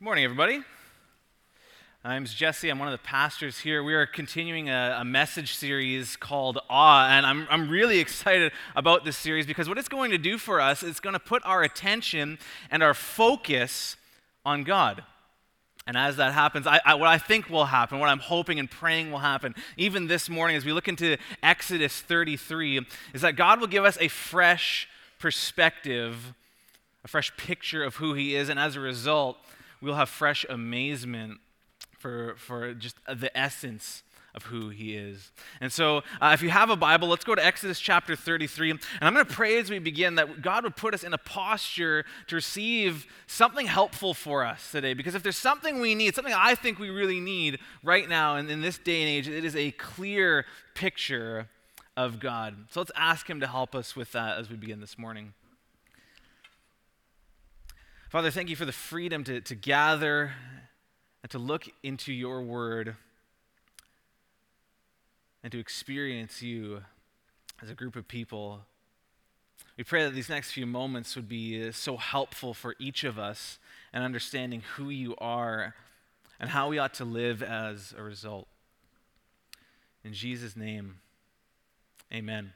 Good morning, everybody. I'm Jesse. I'm one of the pastors here. We are continuing a message series called Awe, and I'm really excited about this series because what it's going to do for us, it's going to put our attention and our focus on God. And as that happens, what I think will happen, what I'm hoping and praying will happen, even this morning as we look into Exodus 33, is that God will give us a fresh perspective, a fresh picture of who He is, and as a result, we'll have fresh amazement for just the essence of who He is. And so if you have a Bible, let's go to Exodus chapter 33. And I'm going to pray as we begin that God would put us in a posture to receive something helpful for us today. Because if there's something we need, something I think we really need right now and in this day and age, it is a clear picture of God. So let's ask Him to help us with that as we begin this morning. Father, thank You for the freedom to gather and to look into Your word and to experience You as a group of people. We pray that these next few moments would be so helpful for each of us in understanding who You are and how we ought to live as a result. In Jesus' name, amen.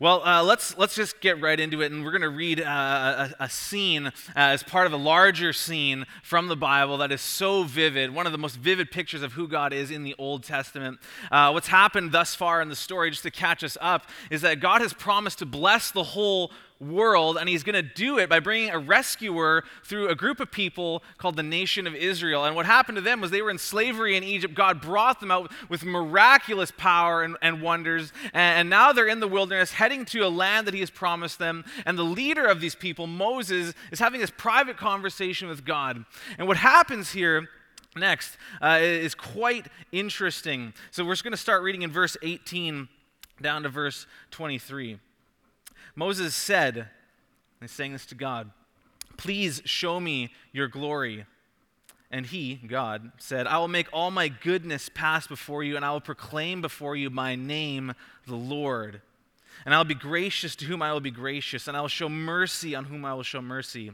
Well, let's just get right into it, and we're going to read a scene as part of a larger scene from the Bible that is so vivid, one of the most vivid pictures of who God is in the Old Testament. What's happened thus far in the story, just to catch us up, is that God has promised to bless the whole world, and He's going to do it by bringing a rescuer through a group of people called the nation of Israel. And what happened to them was they were in slavery in Egypt. God brought them out with miraculous power and wonders, and now they're in the wilderness heading to a land that He has promised them. And the leader of these people, Moses, is having this private conversation with God. And what happens here next is quite interesting. So we're just going to start reading in verse 18 down to verse 23. Moses said, and he's saying this to God, "Please show me Your glory." And He, God, said, "I will make all my goodness pass before you, and I will proclaim before you my name, the Lord. And I will be gracious to whom I will be gracious, and I will show mercy on whom I will show mercy."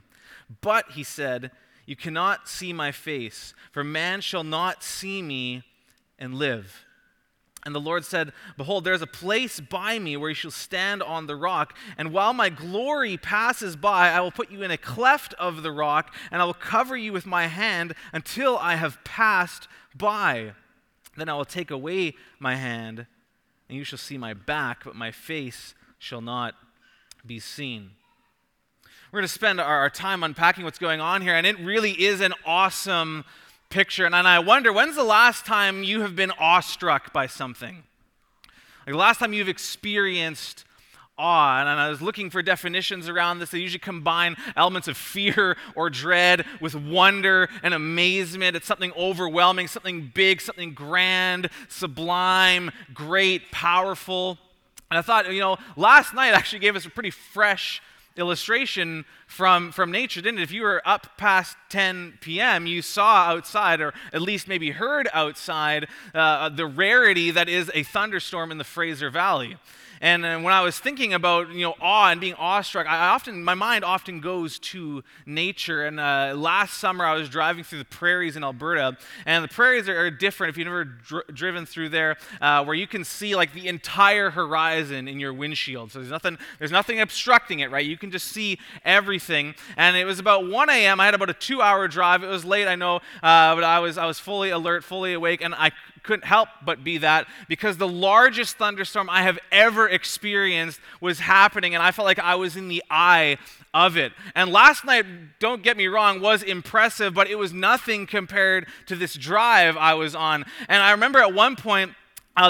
But, He said, "You cannot see my face, for man shall not see me and live." And the Lord said, "Behold, there is a place by me where you shall stand on the rock, and while my glory passes by, I will put you in a cleft of the rock, and I will cover you with my hand until I have passed by. Then I will take away my hand, and you shall see my back, but my face shall not be seen." We're going to spend our time unpacking what's going on here, and it really is an awesome picture. And I wonder, when's the last time you have been awestruck by something? Like the last time you've experienced awe. And I was looking for definitions around this. They usually combine elements of fear or dread with wonder and amazement. It's something overwhelming, something big, something grand, sublime, great, powerful. And I thought, last night actually gave us a pretty fresh illustration from nature, didn't it? If you were up past 10 p.m., you saw outside, or at least maybe heard outside, the rarity that is a thunderstorm in the Fraser Valley. And when I was thinking about awe and being awestruck, my mind often goes to nature. And last summer I was driving through the prairies in Alberta, and the prairies are different if you've never driven through there, where you can see like the entire horizon in your windshield. So there's nothing obstructing it, right? You can just see everything. And it was about 1 a.m. I had about a 2-hour drive. It was late, I know, but I was fully alert, fully awake, and I couldn't help but be that because the largest thunderstorm I have ever experienced was happening, and I felt like I was in the eye of it. And last night, don't get me wrong, was impressive, but it was nothing compared to this drive I was on. And I remember at one point,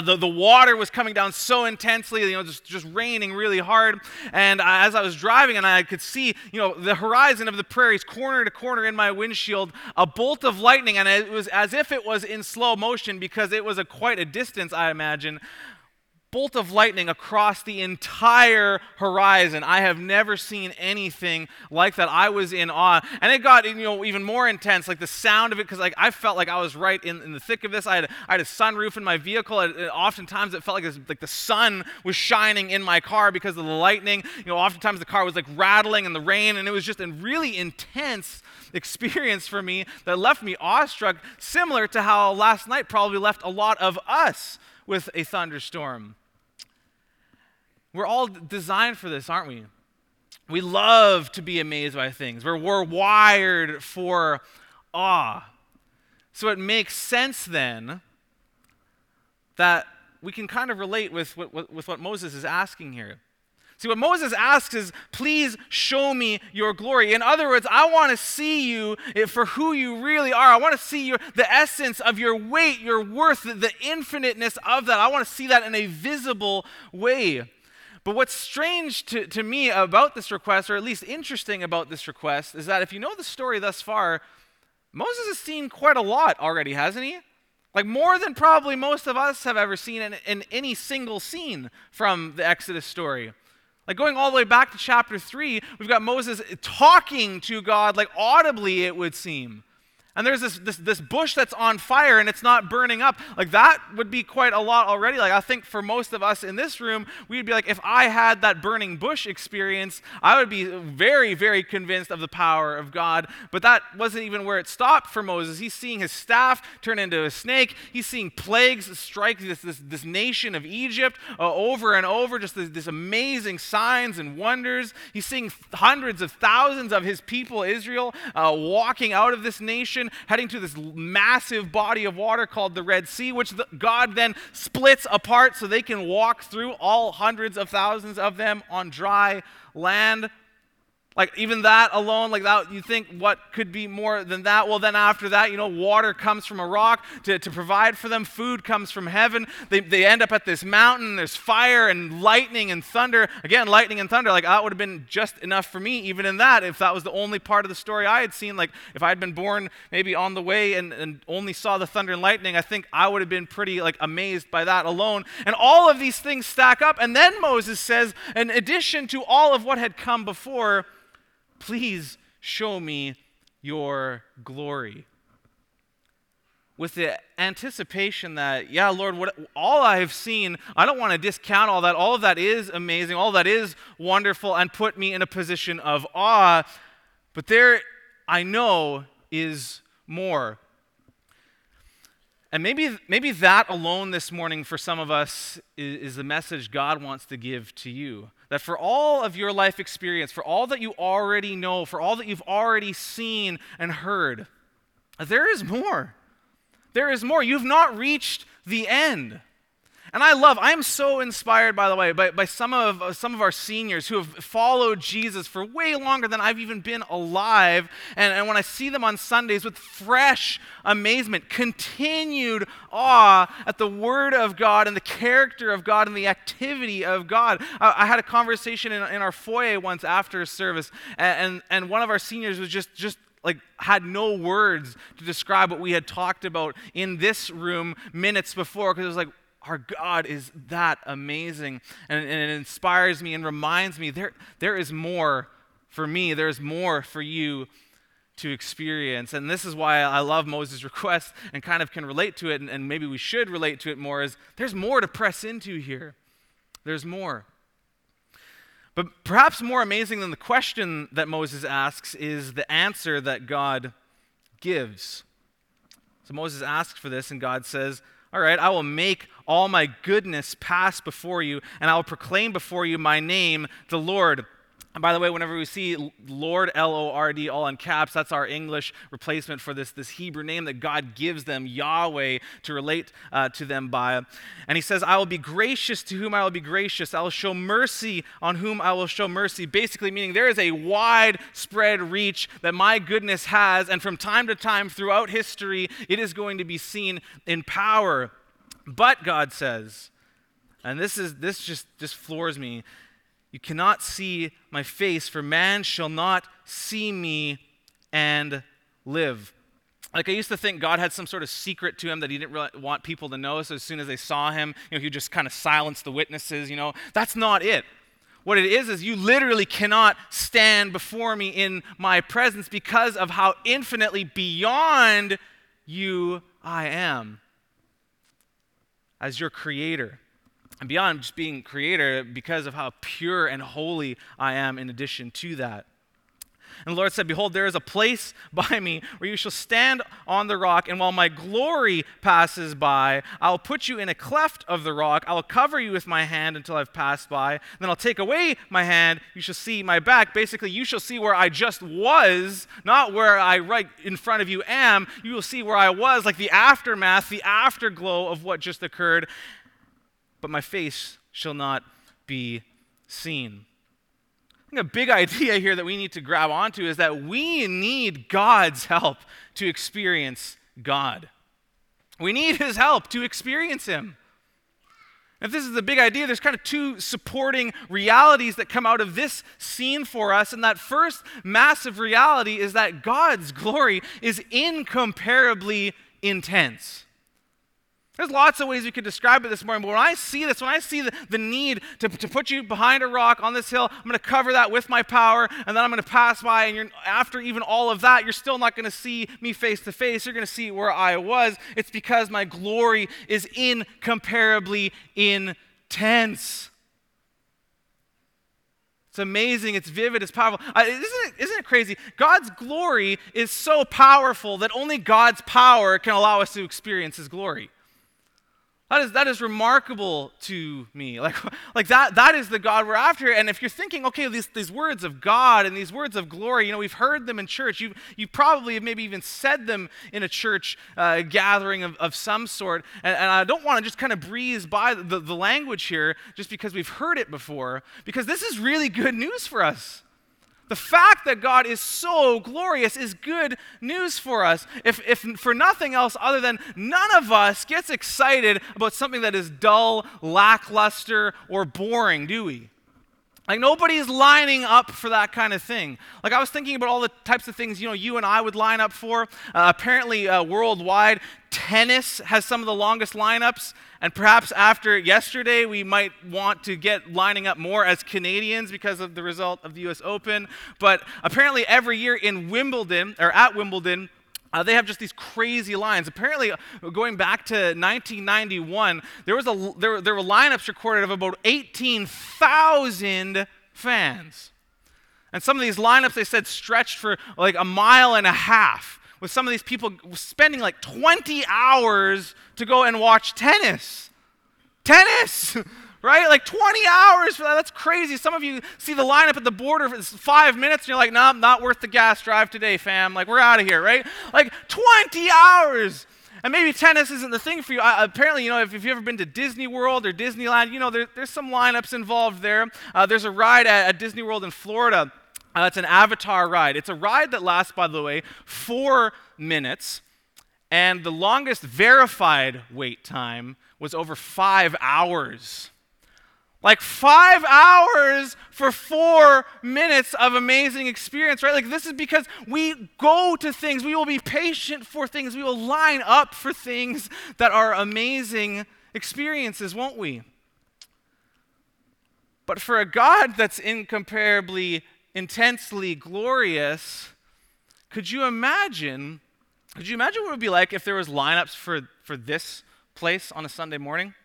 the water was coming down so intensely, just raining really hard. And as I was driving, and I could see, the horizon of the prairies, corner to corner in my windshield, a bolt of lightning, and it was as if it was in slow motion because it was quite a distance, I imagine. bolt of lightning across the entire horizon. I have never seen anything like that. I was in awe. And it got, even more intense, like the sound of it, because I felt like I was right in the thick of this. I had a sunroof in my vehicle. Oftentimes it felt like the sun was shining in my car because of the lightning. Oftentimes the car was rattling in the rain, and it was just a really intense experience for me that left me awestruck, similar to how last night probably left a lot of us with a thunderstorm. We're all designed for this, aren't we? We love to be amazed by things. We're wired for awe. So it makes sense then that we can kind of relate with what Moses is asking here. See, what Moses asks is, please show me your glory. In other words, I want to see you for who you really are. I want to see the essence of your weight, your worth, the infiniteness of that. I want to see that in a visible way. But what's strange to me about this request, or at least interesting about this request, is that if you know the story thus far, Moses has seen quite a lot already, hasn't he? More than probably most of us have ever seen in any single scene from the Exodus story. Going all the way back to chapter 3, we've got Moses talking to God, audibly it would seem. And there's this bush that's on fire and it's not burning up. That would be quite a lot already. I think for most of us in this room, we'd be if I had that burning bush experience, I would be very, very convinced of the power of God. But that wasn't even where it stopped for Moses. He's seeing his staff turn into a snake. He's seeing plagues strike this nation of Egypt over and over, just this amazing signs and wonders. He's seeing hundreds of thousands of his people, Israel, walking out of this nation, heading to this massive body of water called the Red Sea, which God then splits apart so they can walk through, all hundreds of thousands of them, on dry land. Even that alone, that, you think, what could be more than that? Well, then after that, water comes from a rock to provide for them. Food comes from heaven. They end up at this mountain. There's fire and lightning and thunder. Again, lightning and thunder, that would have been just enough for me, even in that, if that was the only part of the story I had seen. If I had been born maybe on the way and only saw the thunder and lightning, I think I would have been pretty, amazed by that alone. And all of these things stack up. And then Moses says, in addition to all of what had come before, please show me your glory. With the anticipation that, yeah, Lord, all I have seen, I don't want to discount all that. All of that is amazing. All that is wonderful and put me in a position of awe. But there, I know, is more. And maybe that alone this morning for some of us is the message God wants to give to you. That for all of your life experience, for all that you already know, for all that you've already seen and heard, there is more. There is more. You've not reached the end. And I'm so inspired, by the way, by some of our seniors who have followed Jesus for way longer than I've even been alive. And when I see them on Sundays with fresh amazement, continued awe at the Word of God and the character of God and the activity of God. I had a conversation in our foyer once after a service, and one of our seniors was just had no words to describe what we had talked about in this room minutes before, because it was our God is that amazing, and it inspires me and reminds me there is more for me, there is more for you to experience. And this is why I love Moses' request and kind of can relate to it, and maybe we should relate to it more, is there's more to press into here. There's more. But perhaps more amazing than the question that Moses asks is the answer that God gives. So Moses asks for this, and God says, all right, I will make all my goodness pass before you, and I will proclaim before you my name, the Lord. And by the way, whenever we see Lord, L-O-R-D, all in caps, that's our English replacement for this Hebrew name that God gives them, Yahweh, to relate to them by. And he says, I will be gracious to whom I will be gracious. I will show mercy on whom I will show mercy. Basically meaning there is a widespread reach that my goodness has, and from time to time throughout history, it is going to be seen in power. But God says, and this just floors me, you cannot see my face, for man shall not see me and live. Like, I used to think God had some sort of secret to him that he didn't really want people to know, so as soon as they saw him, you know, he just kind of silenced the witnesses, you know. That's not it. What it is you literally cannot stand before me in my presence because of how infinitely beyond you I am as your creator. And beyond just being creator, because of how pure and holy I am in addition to that. And the Lord said, behold, there is a place by me where you shall stand on the rock, and while my glory passes by, I'll put you in a cleft of the rock. I'll cover you with my hand until I've passed by. Then I'll take away my hand. You shall see my back. Basically, you shall see where I just was, not where I right in front of you am. You will see where I was, like the aftermath, the afterglow of what just occurred. But my face shall not be seen. I think a big idea here that we need to grab onto is that we need God's help to experience God. We need his help to experience him. If this is the big idea, there's kind of two supporting realities that come out of this scene for us. And that first massive reality is that God's glory is incomparably intense. There's lots of ways we could describe it this morning, but when I see this, when I see the need to put you behind a rock on this hill, I'm going to cover that with my power, and then I'm going to pass by, and after even all of that, you're still not going to see me face to face. You're going to see where I was. It's because my glory is incomparably intense. It's amazing, it's vivid, it's powerful. Isn't it crazy? God's glory is so powerful that only God's power can allow us to experience his glory. That is remarkable to me. That is the God we're after. And if you're thinking, okay, these words of God and these words of glory, you know, we've heard them in church. You probably have maybe even said them in a church gathering of some sort. And I don't want to just kind of breeze by the language here just because we've heard it before, because this is really good news for us. The fact that God is so glorious is good news for us, if for nothing else other than none of us gets excited about something that is dull, lackluster, or boring, do we? Like, nobody's lining up for that kind of thing. Like, I was thinking about all the types of things, you know, you and I would line up for. Apparently, worldwide, tennis has some of the longest lineups, and perhaps after yesterday, we might want to get lining up more as Canadians because of the result of the U.S. Open. But apparently, every year in Wimbledon, or at Wimbledon, they have just these crazy lines. Apparently, going back to 1991, there were lineups recorded of about 18,000 fans. And some of these lineups, they said, stretched for like a mile and a half, with some of these people spending like 20 hours to go and watch tennis. Tennis! Right? Like 20 hours for that. That's crazy. Some of you see the lineup at the border for 5 minutes and you're like, nah, not worth the gas drive today, fam. Like, we're out of here, right? Like 20 hours. And maybe tennis isn't the thing for you. Apparently, you know, if you've ever been to Disney World or Disneyland, you know, there's some lineups involved there. There's a ride at Disney World in Florida. It's an Avatar ride. It's a ride that lasts, by the way, 4 minutes. And the longest verified wait time was over 5 hours. Like 5 hours for 4 minutes of amazing experience, right? Like, this is because we go to things. We will be patient for things. We will line up for things that are amazing experiences, won't we? But for a God that's incomparably, intensely glorious, could you imagine what it would be like if there was lineups for this place on a Sunday morning?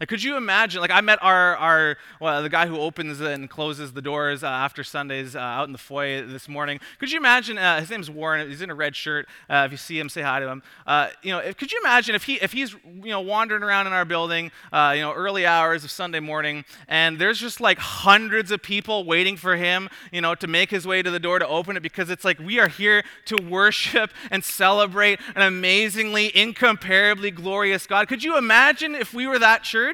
Like, could you imagine, like, I met the guy who opens and closes the doors after Sundays out in the foyer this morning. Could you imagine, his name's Warren, he's in a red shirt. If you see him, say hi to him. Could you imagine if he's, you know, wandering around in our building, you know, early hours of Sunday morning, and there's just like hundreds of people waiting for him, you know, to make his way to the door to open it, because it's like, we are here to worship and celebrate an amazingly, incomparably glorious God. Could you imagine if we were that church?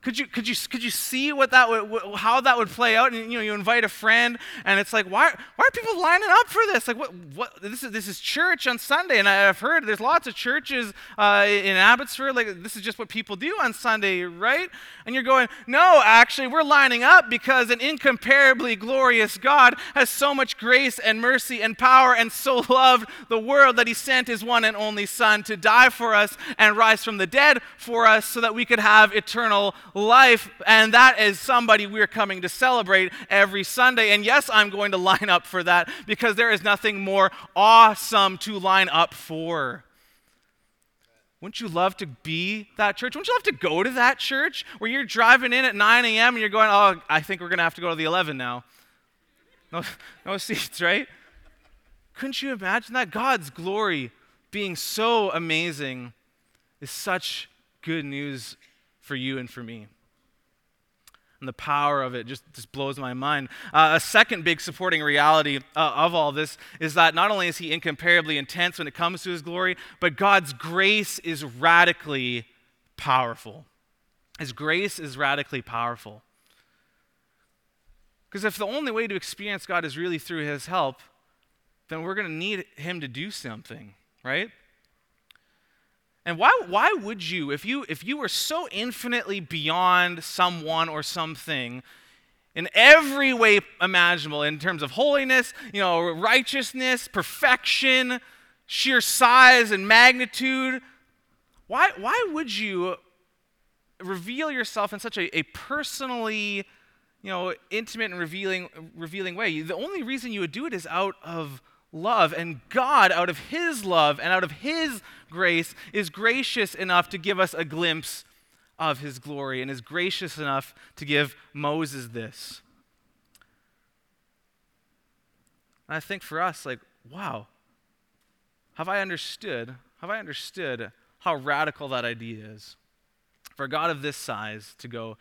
Could you see what that would, how that would play out? And you know, you invite a friend, and it's like, why are people lining up for this? Like, what? This is church on Sunday, and I've heard there's lots of churches in Abbotsford. Like, this is just what people do on Sunday, right? And you're going, no, actually, we're lining up because an incomparably glorious God has so much grace and mercy and power, and so loved the world that He sent His one and only Son to die for us and rise from the dead for us, so that we could have eternal life, and that is somebody we're coming to celebrate every Sunday. And yes, I'm going to line up for that, because there is nothing more awesome to line up for. Wouldn't you love to be that church? Wouldn't you love to go to that church where you're driving in at 9 a.m. and you're going, oh, I think we're going to have to go to the 11 now. No seats, right? Couldn't you imagine that? God's glory being so amazing is such good news for you and for me. And the power of it just blows my mind. A second big supporting reality of all this is that not only is He incomparably intense when it comes to His glory, but God's grace is radically powerful. His grace is radically powerful. Because if the only way to experience God is really through His help, then we're going to need Him to do something, right? And why would you, if you were so infinitely beyond someone or something in every way imaginable, in terms of holiness, you know, righteousness, perfection, sheer size and magnitude, why would you reveal yourself in such a personally, you know, intimate and revealing way? The only reason you would do it is out of love, and God, out of His love and out of His grace, is gracious enough to give us a glimpse of His glory, and is gracious enough to give Moses this. And I think for us, like, wow, have I understood how radical that idea is? For a God of this size to go,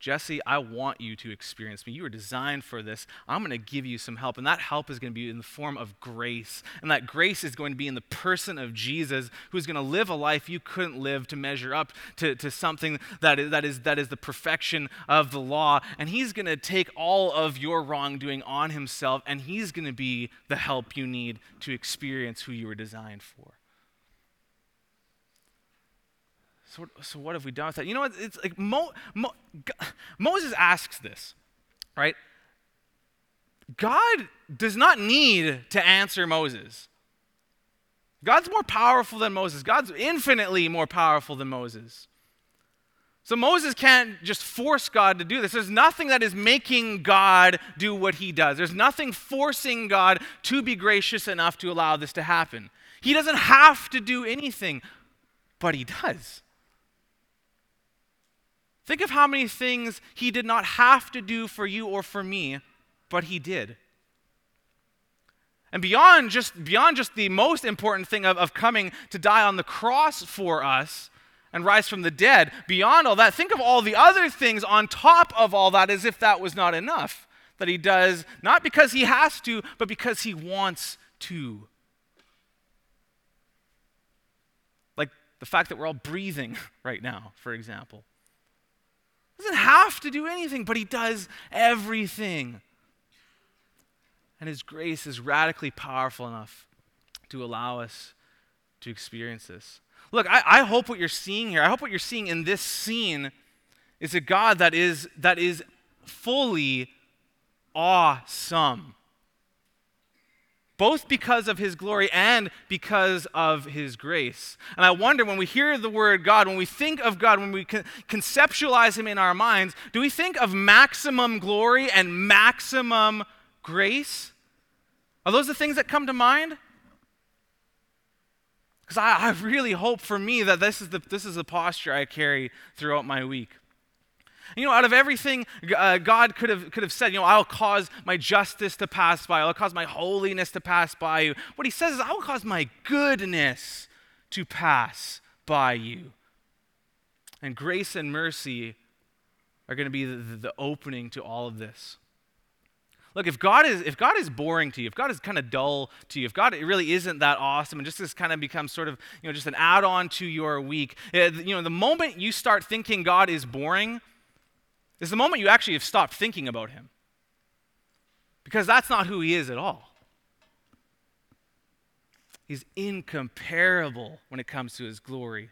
Jesse, I want you to experience me. You were designed for this. I'm going to give you some help. And that help is going to be in the form of grace. And that grace is going to be in the person of Jesus, who's going to live a life you couldn't live to measure up to something that is the perfection of the law. And He's going to take all of your wrongdoing on Himself, and He's going to be the help you need to experience who you were designed for. So what have we done with that? You know what? It's like Moses asks this, right? God does not need to answer Moses. God's more powerful than Moses. God's infinitely more powerful than Moses. So Moses can't just force God to do this. There's nothing that is making God do what He does. There's nothing forcing God to be gracious enough to allow this to happen. He doesn't have to do anything, but He does. Think of how many things He did not have to do for you or for me, but He did. And beyond just the most important thing of coming to die on the cross for us and rise from the dead, beyond all that, think of all the other things on top of all that, as if that was not enough, that He does, not because He has to, but because He wants to. Like the fact that we're all breathing right now, for example. Doesn't have to do anything, but He does everything. And His grace is radically powerful enough to allow us to experience this. Look, I hope what you're seeing here, I hope what you're seeing in this scene is a God that is fully awesome. Both because of His glory and because of His grace. And I wonder, when we hear the word God, when we think of God, when we conceptualize Him in our minds, do we think of maximum glory and maximum grace? Are those the things that come to mind? Because I really hope for me that this is the posture I carry throughout my week. You know, out of everything God could have said, you know, I'll cause my justice to pass by you. I'll cause my holiness to pass by you. What He says is, I will cause my goodness to pass by you. And grace and mercy are going to be the opening to all of this. Look, if God is boring to you, if God is kind of dull to you, if God really isn't that awesome, and just this kind of becomes sort of, you know, just an add-on to your week, you know, the moment you start thinking God is boring is the moment you actually have stopped thinking about him. Because that's not who he is at all. He's incomparable when it comes to his glory.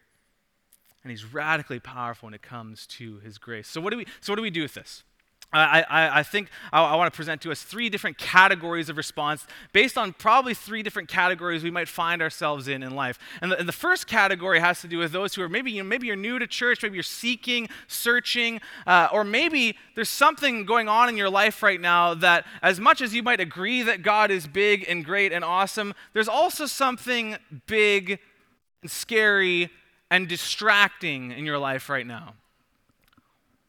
And he's radically powerful when it comes to his grace. So what do we do with this? I think I want to present to us three different categories of response based on probably three different categories we might find ourselves in life. And the first category has to do with those who are maybe you're new to church, maybe you're seeking, searching, or maybe there's something going on in your life right now that as much as you might agree that God is big and great and awesome, there's also something big and scary and distracting in your life right now.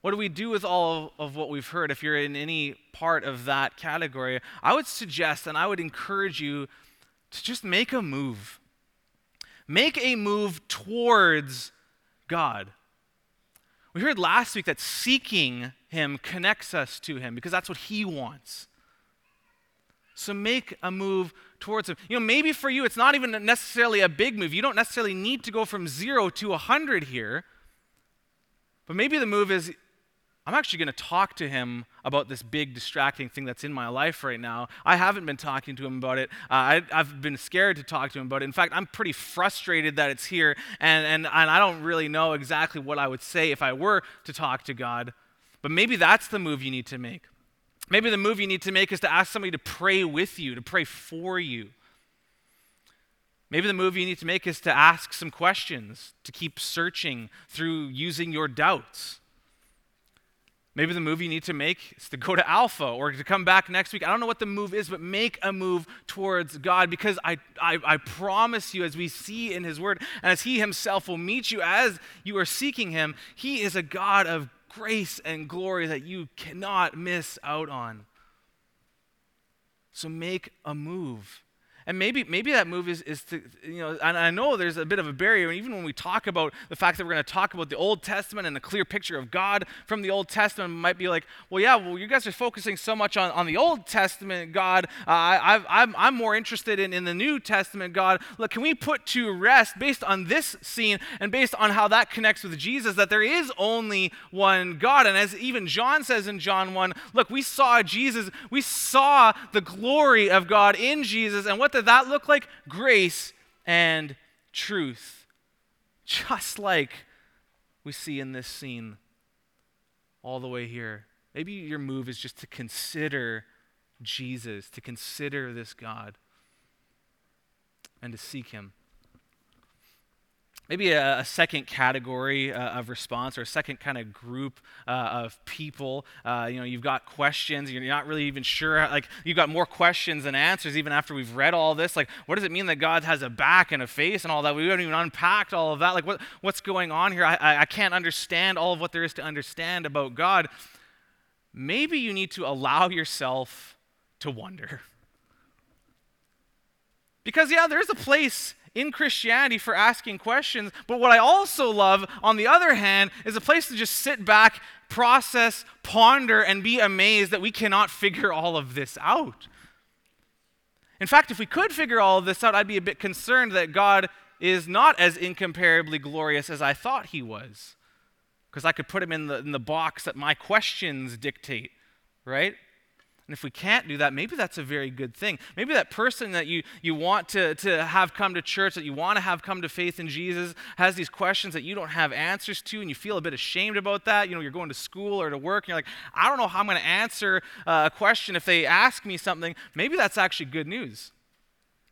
What do we do with all of what we've heard? If you're in any part of that category, I would suggest and I would encourage you to just make a move. Make a move towards God. We heard last week that seeking him connects us to him because that's what he wants. So make a move towards him. You know, maybe for you it's not even necessarily a big move. You don't necessarily need to go from 0 to 100 here. But maybe the move is, I'm actually going to talk to him about this big distracting thing that's in my life right now. I haven't been talking to him about it. I've been scared to talk to him about it. In fact, I'm pretty frustrated that it's here, and I don't really know exactly what I would say if I were to talk to God. But maybe that's the move you need to make. Maybe the move you need to make is to ask somebody to pray with you, to pray for you. Maybe the move you need to make is to ask some questions, to keep searching through using your doubts. Maybe the move you need to make is to go to Alpha or to come back next week. I don't know what the move is, but make a move towards God, because I promise you, as we see in his word, and as he himself will meet you as you are seeking him, he is a God of grace and glory that you cannot miss out on. So make a move. And maybe that move is to, you know, and I know there's a bit of a barrier, even when we talk about the fact that we're going to talk about the Old Testament and a clear picture of God from the Old Testament, might be like, well, you guys are focusing so much on the Old Testament God. I'm more interested in the New Testament God. Look, can we put to rest, based on this scene and based on how that connects with Jesus, that there is only one God? And as even John says in John 1, look, we saw Jesus, we saw the glory of God in Jesus, and what did that look like? Grace and truth. Just like we see in this scene all the way here. Maybe your move is just to consider Jesus, to consider this God, and to seek him. Maybe a second category of response, or a second kind of group of people. You know, you've got questions. You're not really even sure. Like, you've got more questions than answers, even after we've read all this. Like, what does it mean that God has a back and a face and all that? We haven't even unpacked all of that. Like, what's going on here? I can't understand all of what there is to understand about God. Maybe you need to allow yourself to wonder. Because, yeah, there is a place in Christianity for asking questions, but what I also love, on the other hand, is a place to just sit back, process, ponder, and be amazed that we cannot figure all of this out. In fact, if we could figure all of this out, I'd be a bit concerned that God is not as incomparably glorious as I thought he was, because I could put him in the box that my questions dictate, right? And if we can't do that, maybe that's a very good thing. Maybe that person that you want to have come to church, that you want to have come to faith in Jesus, has these questions that you don't have answers to, and you feel a bit ashamed about that. You know, you're going to school or to work, and you're like, I don't know how I'm going to answer a question if they ask me something. Maybe that's actually good news.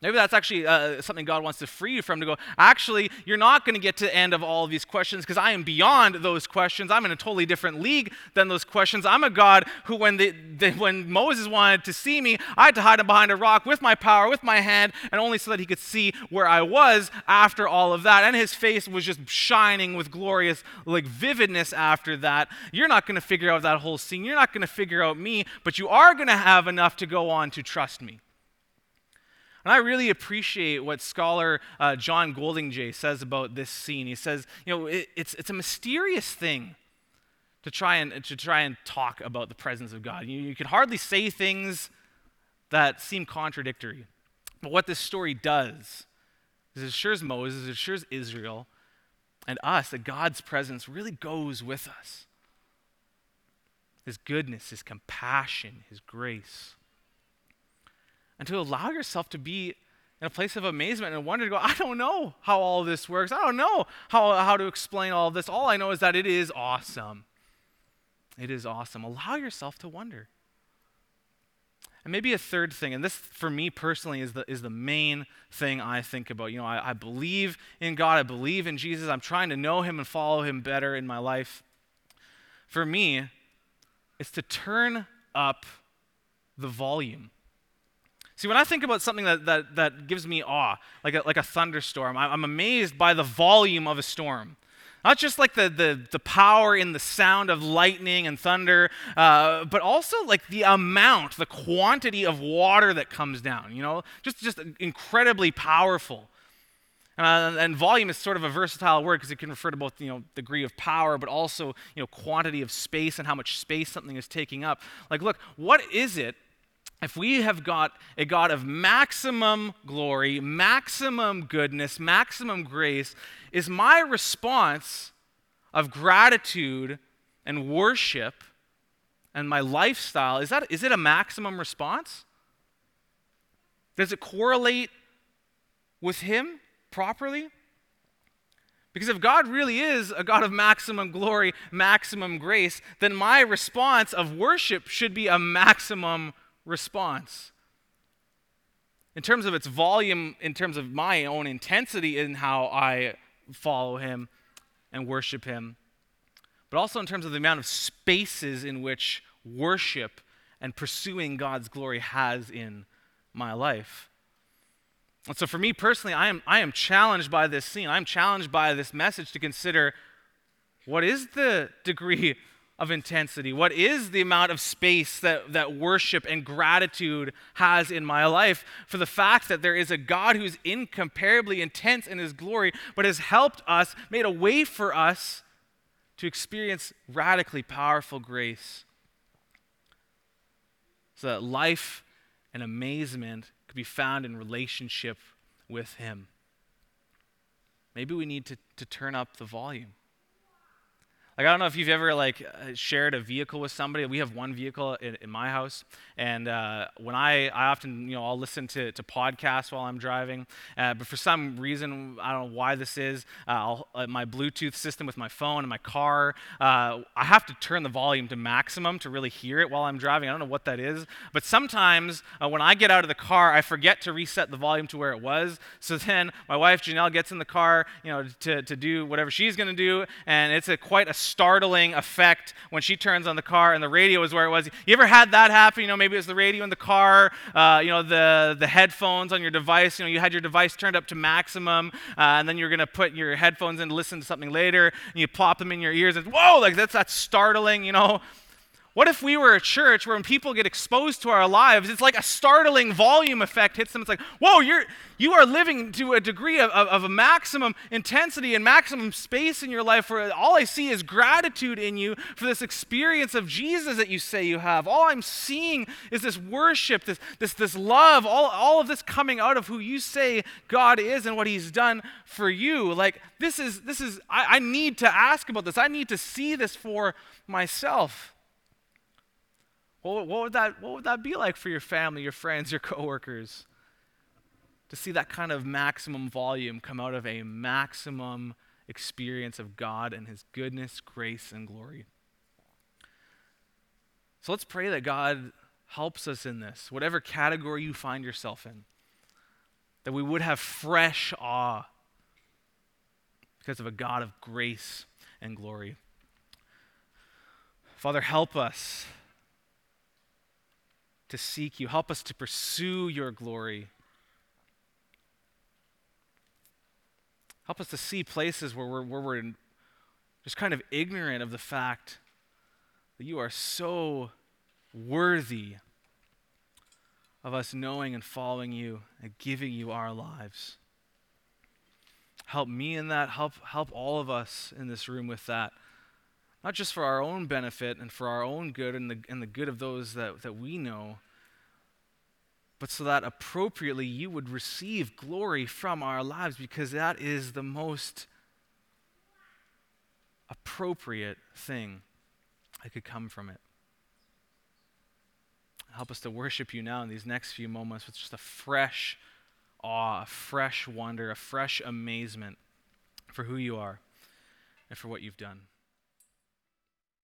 Maybe that's actually something God wants to free you from, to go, actually, you're not going to get to the end of all of these questions, because I am beyond those questions. I'm in a totally different league than those questions. I'm a God who, when Moses wanted to see me, I had to hide him behind a rock with my power, with my hand, and only so that he could see where I was after all of that. And his face was just shining with glorious, like, vividness after that. You're not going to figure out that whole scene. You're not going to figure out me, but you are going to have enough to go on to trust me. And I really appreciate what scholar John Goldingay says about this scene. He says, you know, it's a mysterious thing to try and talk about the presence of God. You can hardly say things that seem contradictory. But what this story does is it assures Moses, it assures Israel and us that God's presence really goes with us. His goodness, his compassion, his grace. And to allow yourself to be in a place of amazement and wonder, to go, I don't know how all this works. I don't know how to explain all this. All I know is that it is awesome. It is awesome. Allow yourself to wonder. And maybe a third thing, and this for me personally is the main thing I think about. You know, I believe in God. I believe in Jesus. I'm trying to know him and follow him better in my life. For me, it's to turn up the volume. See, when I think about something that gives me awe, like a thunderstorm, I'm amazed by the volume of a storm. Not just like the power in the sound of lightning and thunder, but also like the amount, the quantity of water that comes down, you know, just incredibly powerful. And volume is sort of a versatile word because it can refer to both, you know, degree of power, but also, you know, quantity of space and how much space something is taking up. Like, look, what is it if we have got a God of maximum glory, maximum goodness, maximum grace? Is my response of gratitude and worship and my lifestyle, is it a maximum response? Does it correlate with him properly? Because if God really is a God of maximum glory, maximum grace, then my response of worship should be a maximum response. In terms of its volume, in terms of my own intensity in how I follow him and worship him, but also in terms of the amount of spaces in which worship and pursuing God's glory has in my life. And so for me personally, I am challenged by this scene. I'm challenged by this message to consider, what is the degree of intensity? What is the amount of space that worship and gratitude has in my life for the fact that there is a God who's incomparably intense in his glory, but has helped us, made a way for us to experience radically powerful grace so that life and amazement be found in relationship with him. Maybe we need to turn up the volume. Like, I don't know if you've ever shared a vehicle with somebody. We have one vehicle in my house, and when I often, you know, I'll listen to podcasts while I'm driving. But for some reason, I don't know why this is. My Bluetooth system with my phone and my car, I have to turn the volume to maximum to really hear it while I'm driving. I don't know what that is. But sometimes when I get out of the car, I forget to reset the volume to where it was. So then my wife Janelle gets in the car, you know, to do whatever she's going to do, and it's quite a startling effect when she turns on the car and the radio is where it was. You ever had that happen? You know, maybe it was the radio in the car, you know, the headphones on your device. You know, you had your device turned up to maximum, and then you're going to put your headphones in to listen to something later, and you plop them in your ears, and whoa, like that's startling, you know. What if we were a church where when people get exposed to our lives, it's like a startling volume effect hits them. It's like, whoa, you are living to a degree of a maximum intensity and maximum space in your life where all I see is gratitude in you for this experience of Jesus that you say you have. All I'm seeing is this worship, this love, all of this coming out of who you say God is and what he's done for you. Like, this is I need to ask about this. I need to see this for myself. What would that be like for your family, your friends, your coworkers, to see that kind of maximum volume come out of a maximum experience of God and his goodness, grace, and glory? So let's pray that God helps us in this, whatever category you find yourself in, that we would have fresh awe because of a God of grace and glory. Father, help us to seek you. Help us to pursue your glory. Help us to see places where we're just kind of ignorant of the fact that you are so worthy of us knowing and following you and giving you our lives. Help me in that. Help all of us in this room with that. Not just for our own benefit and for our own good and the good of those that we know, but so that appropriately you would receive glory from our lives, because that is the most appropriate thing that could come from it. Help us to worship you now in these next few moments with just a fresh awe, a fresh wonder, a fresh amazement for who you are and for what you've done.